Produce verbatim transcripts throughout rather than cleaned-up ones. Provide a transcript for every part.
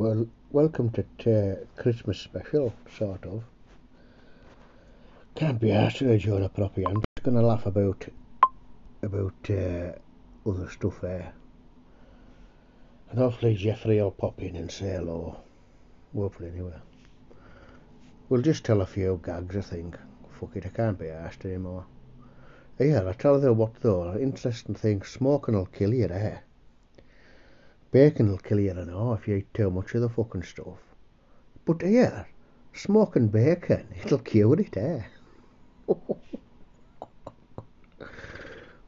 Well, welcome to uh, Christmas special, sort of. Can't be asked to enjoy the property. I'm just going to laugh about about uh, other stuff there. And hopefully Jeffrey will pop in and say hello. Hopefully, anyway. We'll just tell a few gags, I think. Fuck it, I can't be asked anymore. Yeah, I tell you what though, interesting thing, smoking will kill you there. Bacon will kill you, I know, if you eat too much of the fucking stuff. But here, smoking bacon, it'll cure it, eh?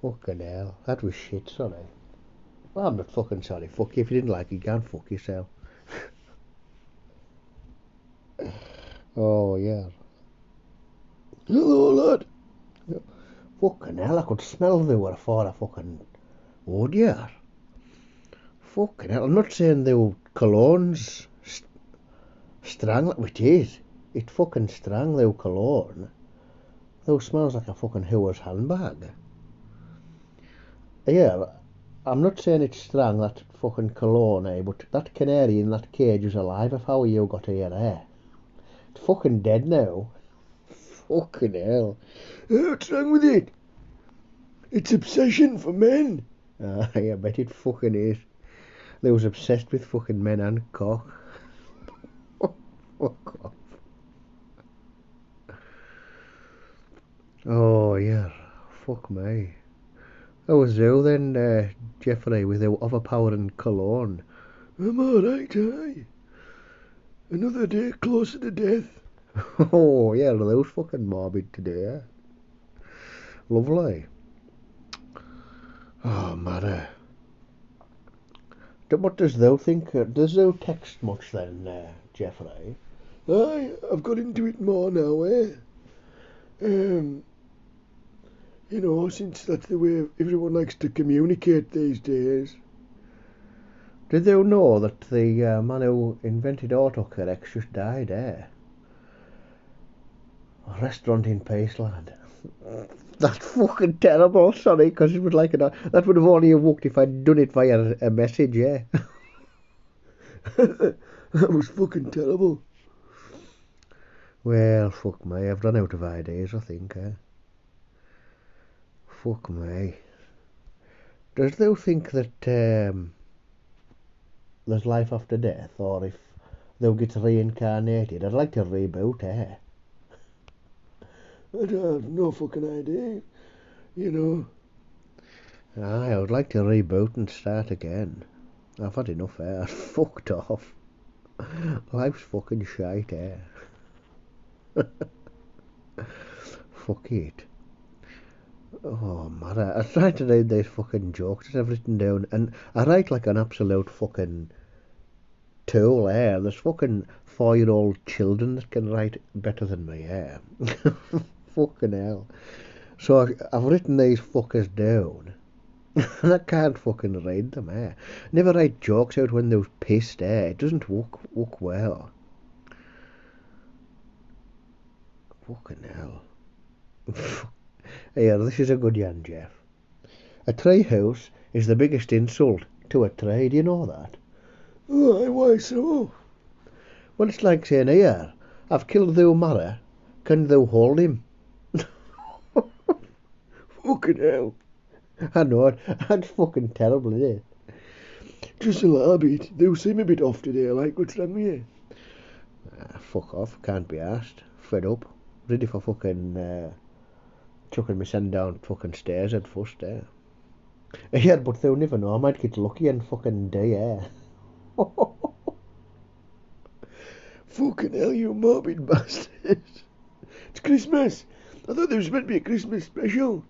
Fucking hell, that was shit, sorry. Well, I'm not fucking sorry, fuck you. If you didn't like it, you can fuck yourself. Oh, yeah. Hello, lad. Fucking hell, I could smell they were before I fucking would, yeah. Fucking hell, I'm not saying they were colognes st strang, which is, it fucking strang, they were cologne. They were smells like a fucking hooer's handbag. Yeah, I'm not saying it's strang, that fucking cologne, eh, but that canary in that cage was alive if how you got here, eh? It's fucking dead now. Fucking hell. What's wrong with it? It's obsession for men. Ah, I bet it fucking is. They was obsessed with fucking men and cock. Fuck off. Oh, yeah. Fuck me. That was you then, uh, Jeffrey, with the overpowering cologne. I'm alright, aye. Another day closer to death. Oh, yeah, well, that was fucking morbid today, eh? Lovely. Oh, mother. What does thou think? Does thou text much then, uh, Jeffrey? Aye, I've got into it more now, eh? Um, you know, since that's the way everyone likes to communicate these days. Did thou know that the uh, man who invented autocorrects just died, eh? A restaurant in peace, lad. That's fucking terrible, sorry, because it was like an... That would have only worked if I'd done it via a message, yeah. That was fucking terrible. Well, fuck me, I've run out of ideas, I think, eh? Fuck me. Does thou think that um, there's life after death, or if thou gets reincarnated? I'd like to reboot, eh? I have no fucking idea, you know. Aye, I would like to reboot and start again. I've had enough, eh? I fucked off. Life's fucking shite, eh? Fuck it. Oh, man, I, I tried to read these fucking jokes that I've written down, and I write like an absolute fucking tool, eh? There's fucking four-year-old children that can write better than me, eh? Fucking hell. So I, I've written these fuckers down and I can't fucking read them, eh? Never write jokes out when they're pissed, eh? It doesn't work, work well. Fucking hell. Here, this is a good yarn, Jeff. A tree house is the biggest insult to a tree, do you know that? Why, why so? Well, it's like saying, here, I've killed thou mother. Can thou hold him? Fucking hell. I know it. That's fucking terrible, isn't it? Just a little bit. Thou seem a bit off today, like, what's wrong with you? Ah, fuck off. Can't be asked. Fed up. Ready for fucking uh, chucking me send down fucking stairs at first, eh? Yeah, but thou never know. I might get lucky and fucking die, eh? Fucking hell, you morbid bastards. It's Christmas. I thought there was meant to be a Christmas special.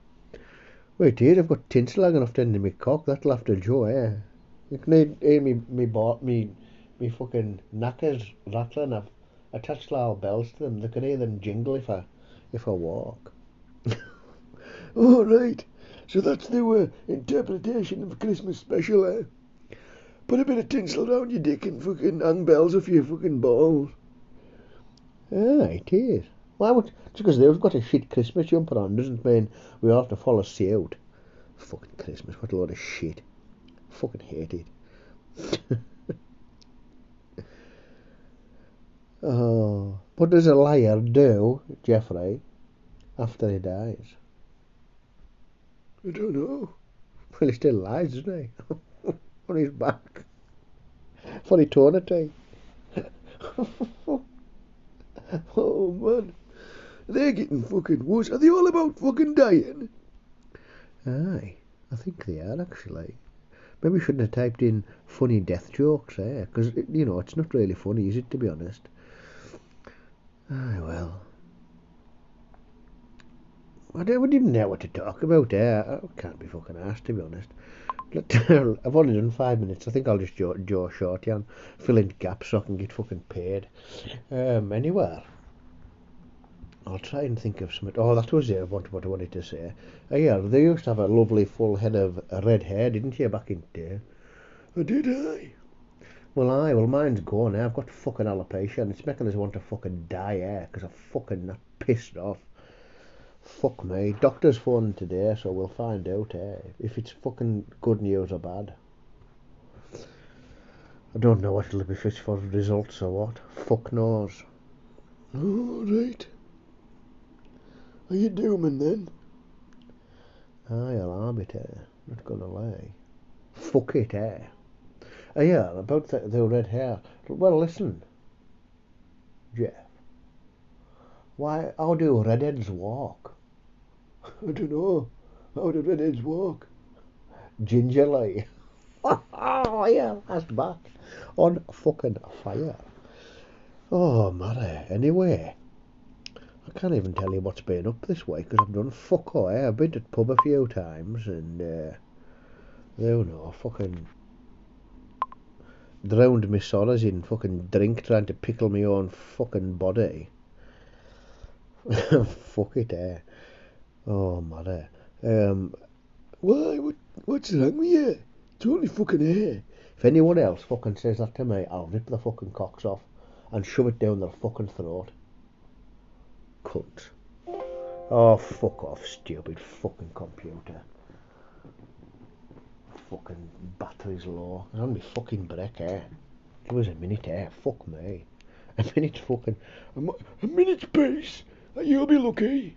Wait here, I've got tinsel hanging off the end of my cock. That'll have to do, eh? You can eat, eat me, me, me, me fucking knackers rattling. I've attached little bells to them. They can hear them jingle if I, if I walk. All right. So that's the uh, interpretation of Christmas special, eh? Put a bit of tinsel round your dick and fucking hang bells off your fucking balls. Ah, it is. Why would... It's because they've got a shit Christmas jumper on, doesn't mean we ought to follow suit. Fucking Christmas, what a load of shit. Fucking hate it. Oh, what does a liar do, Jeffrey, after he dies? I don't know. Well, he still lies, doesn't he? On his back. For eternity. Oh, man. They're getting fucking worse. Are they all about fucking dying? Aye. I think they are, actually. Maybe we shouldn't have typed in funny death jokes, eh? Because, you know, it's not really funny, is it, to be honest? Aye, well. I didn't know what to talk about there. Eh? I can't be fucking arsed, to be honest. I've only done five minutes. I think I'll just Joe, Joe Shorty and fill in gaps so I can get fucking paid. Um, anywhere. I'll try and think of something. Oh, that was uh, what, what I wanted to say. Uh, yeah, they used to have a lovely full head of red hair, didn't you, back in the day? Oh, did I? Well, aye. Well, mine's gone. Eh? I've got fucking alopecia and it's making us want to fucking die, eh? Because I'm fucking pissed off. Fuck me. Doctor's phoned today, so we'll find out, eh? If it's fucking good news or bad. I don't know what it'll be, if it's for results or what. Fuck knows. All right. Are you dooming then? Aye, I'll arm it, eh? Not gonna lie. Fuck it, eh? Oh, yeah, about the, the red hair. Well, listen, Jeff. Why, how do redheads walk? I don't know. How do redheads walk? Gingerly. Oh, yeah, that's back. On fucking fire. Oh, Mary. Anyway, I can't even tell you what's been up this week, because I've done fuck all, eh? I've been to the pub a few times, and, uh, I don't know, fucking drowned my sorrows in fucking drink, trying to pickle my own fucking body. Fuck it, eh? Oh, mother. Um, why? What, what's wrong with you? It's only fucking hair. If anyone else fucking says that to me, I'll rip the fucking cocks off and shove it down their fucking throat. Cunt. Oh, fuck off, stupid fucking computer. Fucking battery's low. It's on me fucking brick, eh? It was a minute, eh? Fuck me. A minute fucking... A, mo a minute's peace. You'll be lucky.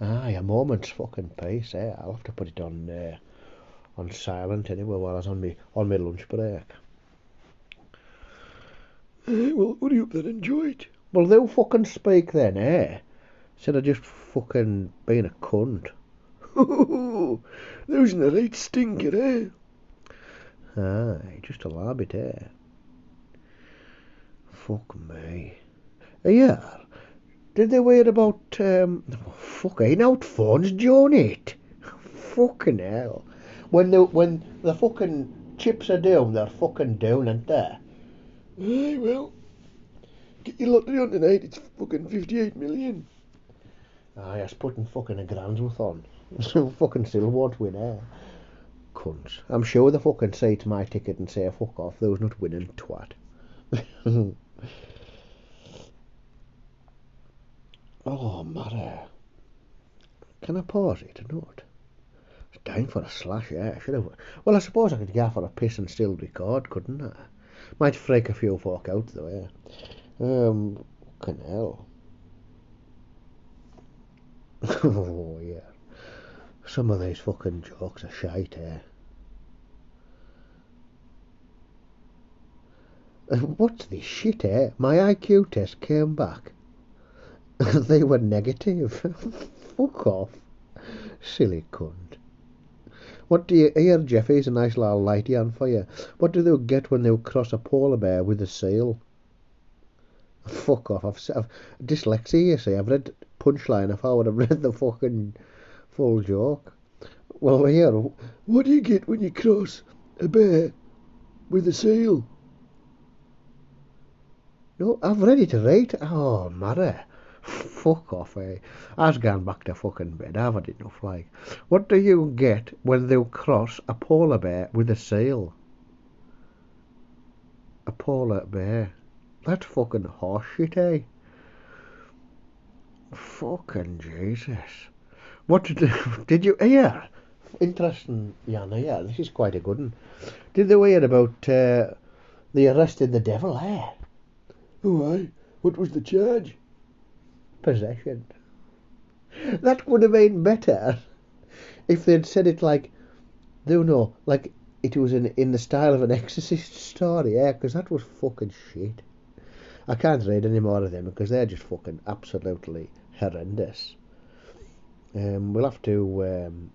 Aye, a moment's fucking peace, eh? I'll have to put it on uh, on silent anyway while I was on me on my lunch break. Uh, well, what do you then? Enjoy it. Well, they'll fucking speak then, eh? Instead of just fucking being a cunt. There isn't a right stinker, eh? Aye, just a labbit, eh? Fuck me. Yeah. Did they worry about, um, oh, fucking out phones, John, it? Fucking hell. When the, when the fucking chips are down, they're fucking down, aren't they? Aye, well, get your lottery on tonight, it's fucking fifty-eight million. Aye, I was putting fucking a grand's worth on. So fucking still won't win, eh? Cunts. I'm sure they fucking say it's my ticket and say, fuck off, those not winning, twat. Oh, Mary. Can I pause it or not? I was dying for a slash, yeah. I should have... Well, I suppose I could go for a piss and still record, couldn't I? Might freak a few folk out, though, yeah. Um, fucking hell. Oh, yeah. Some of these fucking jokes are shite, eh? What's this shit, eh? My I Q test came back. They were negative. Fuck off. Silly cunt. What do you hear, Jeffy's a nice little light yarn for you. What do they get when they cross a polar bear with a seal? Fuck off. I've, I've dyslexia, you see. I've read punchline. If I would have read the fucking full joke. Well, here. What do you get when you cross a bear with a seal? No, I've read it right. Oh, Mara. Fuck off, eh? I've gone back to fucking bed. I've had enough, like. What do you get when they cross a polar bear with a seal? A polar bear. That's fucking horse shit, eh? Fucking Jesus. What did, did you hear? Interesting, Yana, yeah, this is quite a good one. Did they hear about uh, they arrested the devil, eh? Oh, aye. What was the charge? Possession. That would have been better if they'd said it like, they don't know, like it was in, in the style of an exorcist story, eh? Because that was fucking shit. I can't read any more of them because they're just fucking absolutely horrendous. Um, we'll have to um,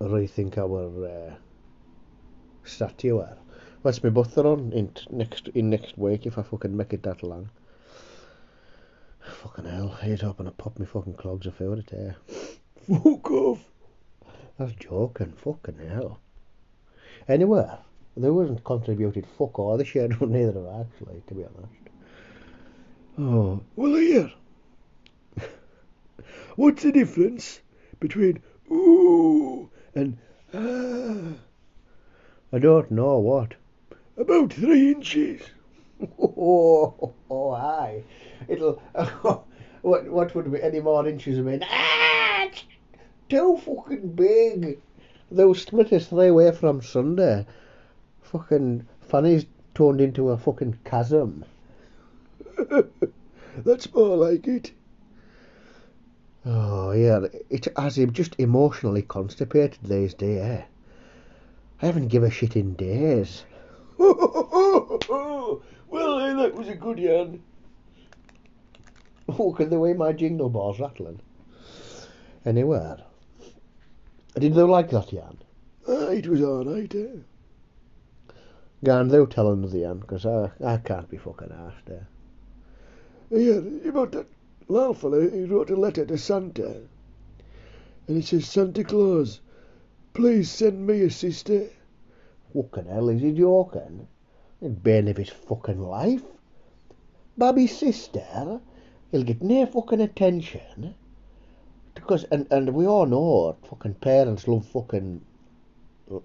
rethink our uh, satire. What's my butter on in t next in next week if I fucking make it that long? Fucking hell! I hate hoping I pop my fucking clogs if I were to. Fuck off! I was joking. Fucking hell! Anyway. They wasn't contributed fuck all this year, neither of us, actually, to be honest. Oh, well, here. What's the difference between ooh and ah? I don't know what. About three inches. Oh, oh, oh, aye. It'll. Oh, what? What would be any more inches? I mean, ah, it's too fucking big. They'll split us three way from Sunday. Fucking Fanny's turned into a fucking chasm. That's more like it. Oh yeah, it has him just emotionally constipated these days, eh? I haven't given a shit in days. Well, eh, that was a good yarn. Look at the way my jingle ball's rattling. Anywhere. Did they like that yarn? Uh, it was alright, eh? Gan, they'll tell another yarn, because I, I can't be fucking arsed there. Eh? Yeah, about that little fella, he wrote a letter to Santa. And he says, Santa Claus, please send me a sister. Fucking hell, is he joking? The bane of his fucking life. Babby's sister, he'll get no fucking attention. Because, and, and we all know, fucking parents love fucking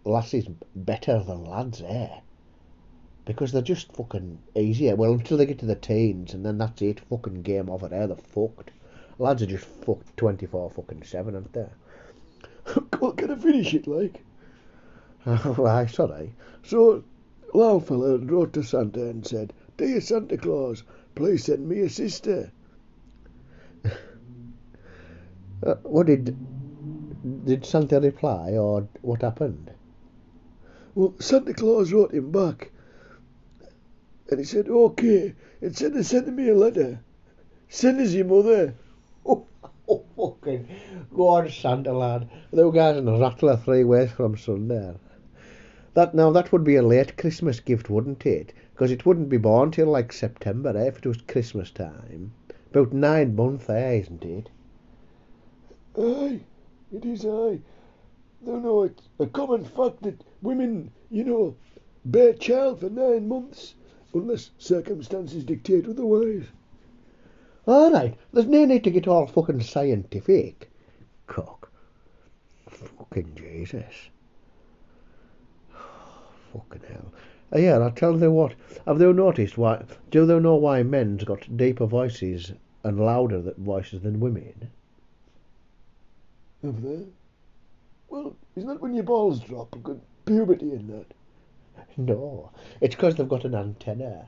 lassies better than lads, eh? Because they're just fucking easier. Well, until they get to the teens, and then that's it. Fucking game over there. They're fucked. Lads are just fucked twenty-four fucking seven, aren't they? What can I finish it like? Aye, sorry. So, little fella wrote to Santa and said, "Dear Santa Claus, please send me a sister." uh, what did did Santa reply, or what happened? Well, Santa Claus wrote him back. And he said, okay, and Santa sent me a letter. Send us your mother. Oh, oh fucking, go on Santa lad. Those guys in a rattler three ways from Sunday. That, now that would be a late Christmas gift, wouldn't it? Because it wouldn't be born till like September, eh, if it was Christmas time. About nine months, eh, isn't it? Aye, it is aye. No, no, it's a common fact that women, you know, bear child for nine months. Unless circumstances dictate otherwise. Alright, there's no need to get all fucking scientific. Cock. Fucking Jesus. Fucking hell. Yeah, I'll tell you what. Have they noticed why... Do they know why men's got deeper voices and louder voices than women? Have they? Well, isn't that when your balls drop? I've got puberty in that. No, it's because they've got an antenna.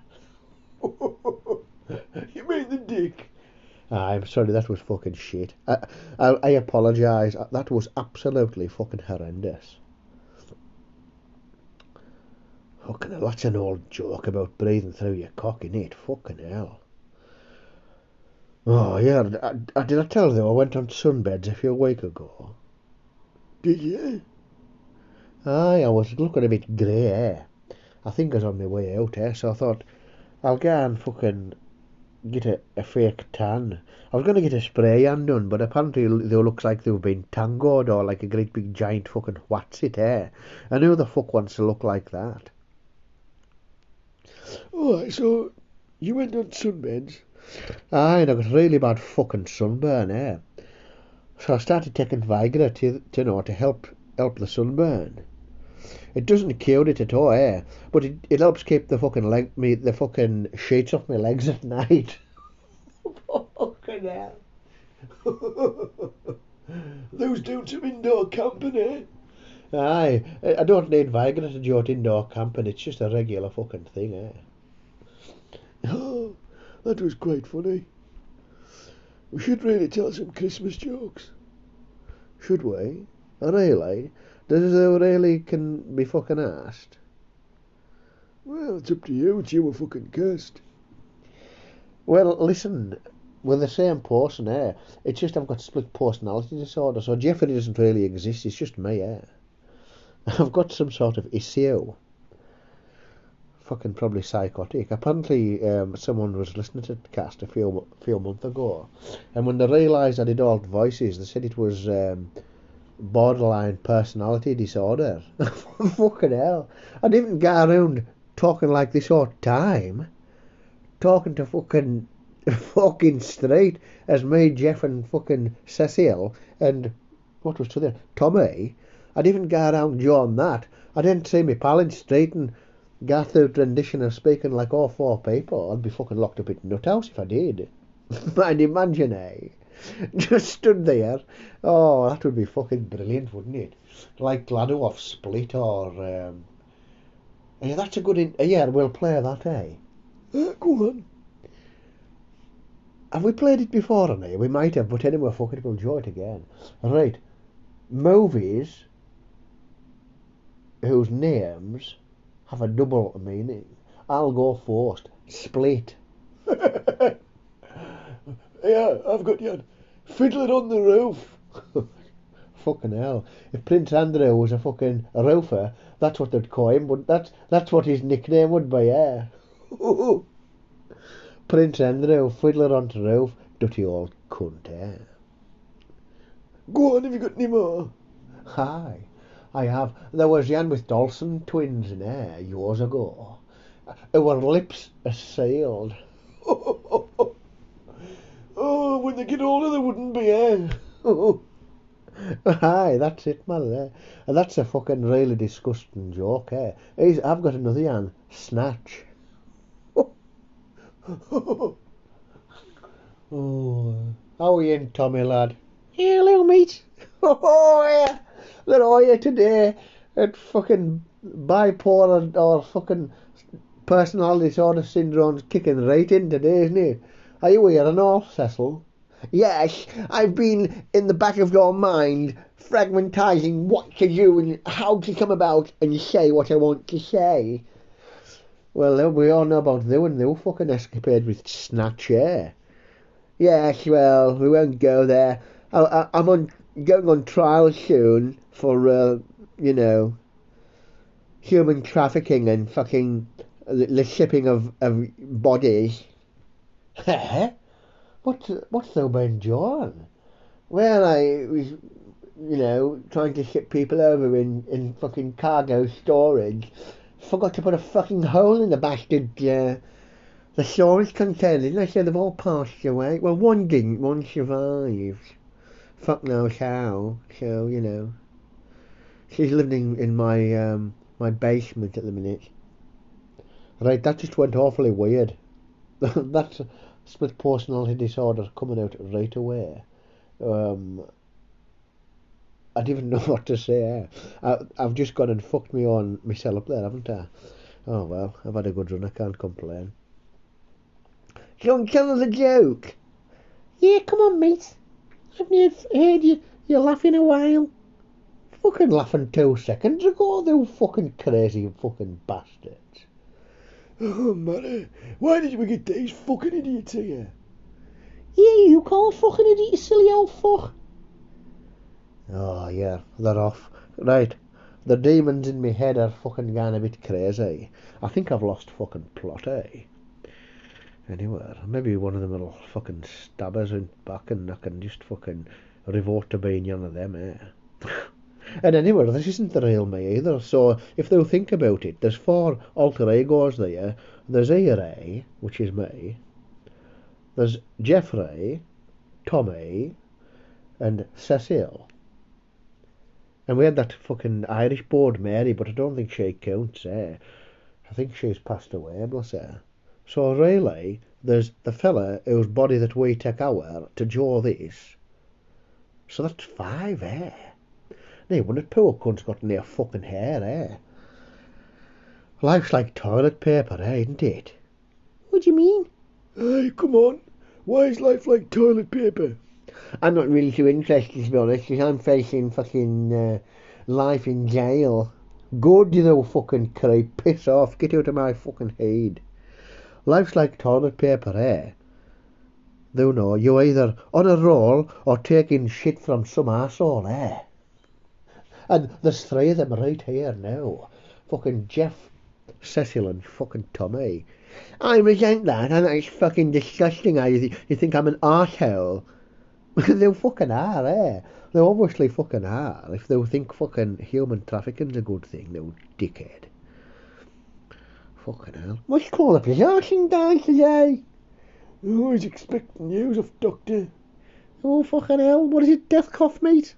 You mean the dick? I'm sorry, that was fucking shit. I, I, I apologise. That was absolutely fucking horrendous. Fucking hell, that's an old joke about breathing through your cock, innit? Fucking hell. Oh, yeah. I, I, did I tell you I went on sunbeds a few weeks ago? Did you? Aye, I was looking a bit grey, eh? I think I was on my way out, eh? So I thought, I'll go and fucking get a, a fake tan. I was going to get a spray and done, but apparently they look like they've been tangoed or like a great big giant fucking what's it, eh? And who the fuck wants to look like that? Alright, so you went on sunburns. Aye, and I got really bad fucking sunburn, eh? So I started taking Viagra to, to, you know, to help help the sunburn. It doesn't cure it at all, eh? But it, it helps keep the fucking leg me the fucking sheets off my legs at night. Fucking hell. Those do some indoor camping, eh? Aye, I don't need Viagra to do it indoor camping. It's just a regular fucking thing, eh? Oh, that was quite funny. We should really tell some Christmas jokes, should we? I really, does they really can be fucking asked? Well, it's up to you. It's you were fucking cursed. Well, listen, we're the same person, eh? It's just I've got split personality disorder, so Jeffrey doesn't really exist. It's just me, eh? I've got some sort of issue. Fucking probably psychotic. Apparently um, someone was listening to the cast a few few months ago, and when they realised I did alt voices, they said it was um, borderline personality disorder. Fucking hell. I didn't get around talking like this all the time. Talking to fucking fucking straight as me, Jeff and fucking Cecil and what was to the Tommy. I didn't get around doing that. I didn't see my pal in straight and got through rendition of speaking like all four people. I'd be fucking locked up in Nuthouse if I did. Mind imagine, eh? Just stood there. Oh, that would be fucking brilliant, wouldn't it? Like Gladdo off Split or... Um... Yeah, that's a good... In- yeah, we'll play that, eh? Uh, go on. Have we played it before, Annie? We might have, but anyway, fuck it, we'll do it again. Right. Movies whose names have a double meaning. I'll go first. Split. Yeah, I've got you. Fiddler on the Roof. Fucking hell. If Prince Andrew was a fucking roofer, that's what they'd call him, but that's, that's what his nickname would be, yeah. Prince Andrew, Fiddler on the Roof, dirty old cunt, eh? Go on, have you got any more? Hi, I have. There was Jan with Dolson twins in air years ago. Our lips are sealed. Oh, when they get older they wouldn't be, eh? Aye, that's it, man, eh? And that's a fucking really disgusting joke, eh? He's, I've got another Jan. Snatch. Oh, how are you in, Tommy, lad? Hello, mate. Oh, yeah. They're all here today at fucking bipolar or fucking personality disorder syndrome's kicking right in today, isn't it? Are you here and all, Cecil? Yes, I've been in the back of your mind fragmentising what to do and how to come about and say what I want to say. Well, we all know about thou and thou fucking escapade with Snatch, eh? Yes, well, we won't go there. I, I, I'm on going on trial soon for, uh, you know, human trafficking and fucking the, the shipping of, of bodies. What's, what's so been done? Well, I was, you know, trying to ship people over in, in fucking cargo storage. Forgot to put a fucking hole in the bastard, uh, the storage container, didn't I? So they've all passed away. Well, one didn't, one survived. Fuck knows how. So, you know. She's living in, in my um, my basement at the minute. Right, that just went awfully weird. That's split personality disorder coming out right away. Um, I didn't know what to say. I, I've just gone and fucked me on myself up there, haven't I? Oh, well, I've had a good run. I can't complain. Don't tell us a joke. Yeah, come on, mate. I've not heard you, you laughing a while. Fucking laughing two seconds ago, those fucking crazy fucking bastards. Oh, Mary, why did we get these fucking idiots here? Yeah, you called fucking idiot, you silly old fuck. Oh, yeah, they're off. Right, the demons in me head are fucking gone a bit crazy. I think I've lost fucking plot, eh? Anywhere. Maybe one of them will fucking stab us in the back and I can just fucking revert to being one of them, eh? And anyway, this isn't the real me either, so if they'll think about it, there's four alter egos there. There's E-Ray, which is me, there's Jeffrey, Tommy, and Cecil. And we had that fucking Irish board Mary, but I don't think she counts, eh? I think she's passed away, bless her. So really, there's the fella whose body that we take our to jaw this. So that's five, eh? No wonder poor cunt's got near fucking hair, eh? Life's like toilet paper, eh, isn't it? What do you mean? Hey, come on. Why is life like toilet paper? I'm not really too interested, to be honest, because I'm facing fucking uh, life in jail. Good, you little fucking creep. Piss off. Get out of my fucking head. Life's like toilet paper, eh? Thou know, you're either on a roll or taking shit from some arsehole, eh? And there's three of them right here now. Fucking Jeff, Cecil and fucking Tommy. I resent that. I think it's fucking disgusting. I, you think I'm an arsehole. They fucking are, eh? They obviously fucking are. If they think fucking human trafficking's a good thing, they'll dickhead. Fucking hell. What's called a possession day today? I was expecting news of Doctor. Oh, fucking hell. What is it, death cough, mate?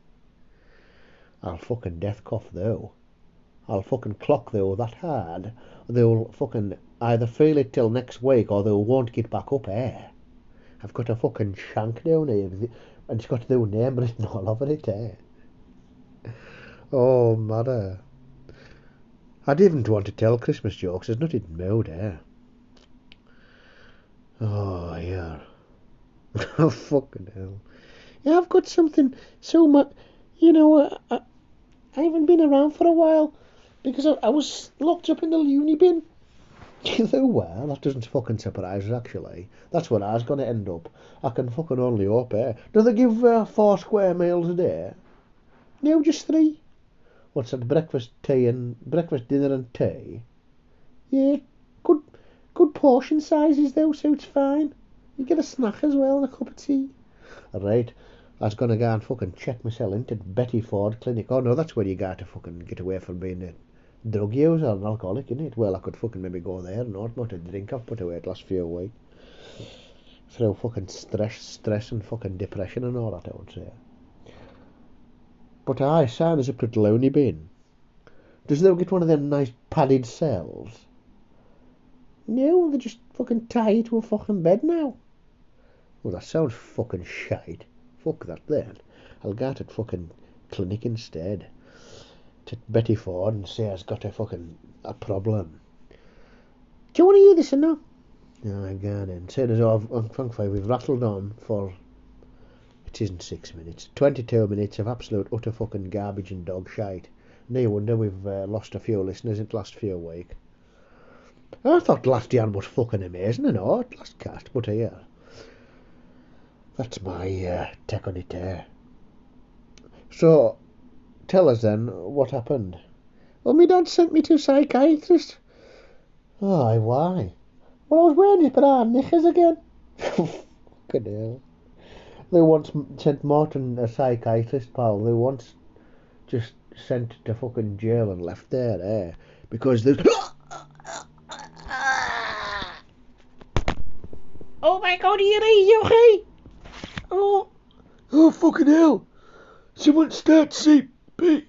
I'll fucking death cough, though. I'll fucking clock, though, that hard. They'll fucking either feel it till next week or they won't get back up, eh? I've got a fucking shank down here and it's got their name written all over it, eh? Oh, mother. I didn't want to tell Christmas jokes. There's nothing mood, eh? Oh, yeah. Oh, fucking hell. Yeah, I've got something so much... You know, I, I haven't been around for a while because I, I was locked up in the loony bin. Well, that doesn't fucking surprise us, actually. That's where I was going to end up. I can fucking only hope, eh? Do they give uh, four square meals a day? No, just three. What's that, breakfast, tea and breakfast, dinner and tea? Yeah, good good portion sizes though, so it's fine. You get a snack as well and a cup of tea. Right, I was going to go and fucking check myself into Betty Ford Clinic. Oh no, that's where you go to fucking get away from being a drug user or an alcoholic, isn't it? Well, I could fucking maybe go there and order a drink I've put away the last few weeks. Through fucking stress, stress and fucking depression and all that, I would say. But I sound as a pretty lonely bin. Does they get one of them nice padded cells? No, they just fucking tie you to a fucking bed now. Well, that sounds fucking shite. Fuck that then. I'll go to fucking clinic instead. To Betty Ford and say I've got a fucking a problem. Do you want to hear this or not? No, I'm going in. Saying as I've, thankfully, we've rattled on for... It isn't six minutes. Twenty-two minutes of absolute utter fucking garbage and dog shite. No wonder we've uh, lost a few listeners in the last few weeks. I thought last year was fucking amazing and all, last cast, but here. That's my uh, take on it there. So, tell us then, what happened? Well, my dad sent me to a psychiatrist. Oh, why? Well, I was wearing his brown knickers again. Fucking hell. They once sent Martin, a psychiatrist pal, they once just sent to fucking jail and left there, eh? Because they... Oh my god, are you okay? Oh, oh fucking hell! Someone start C P!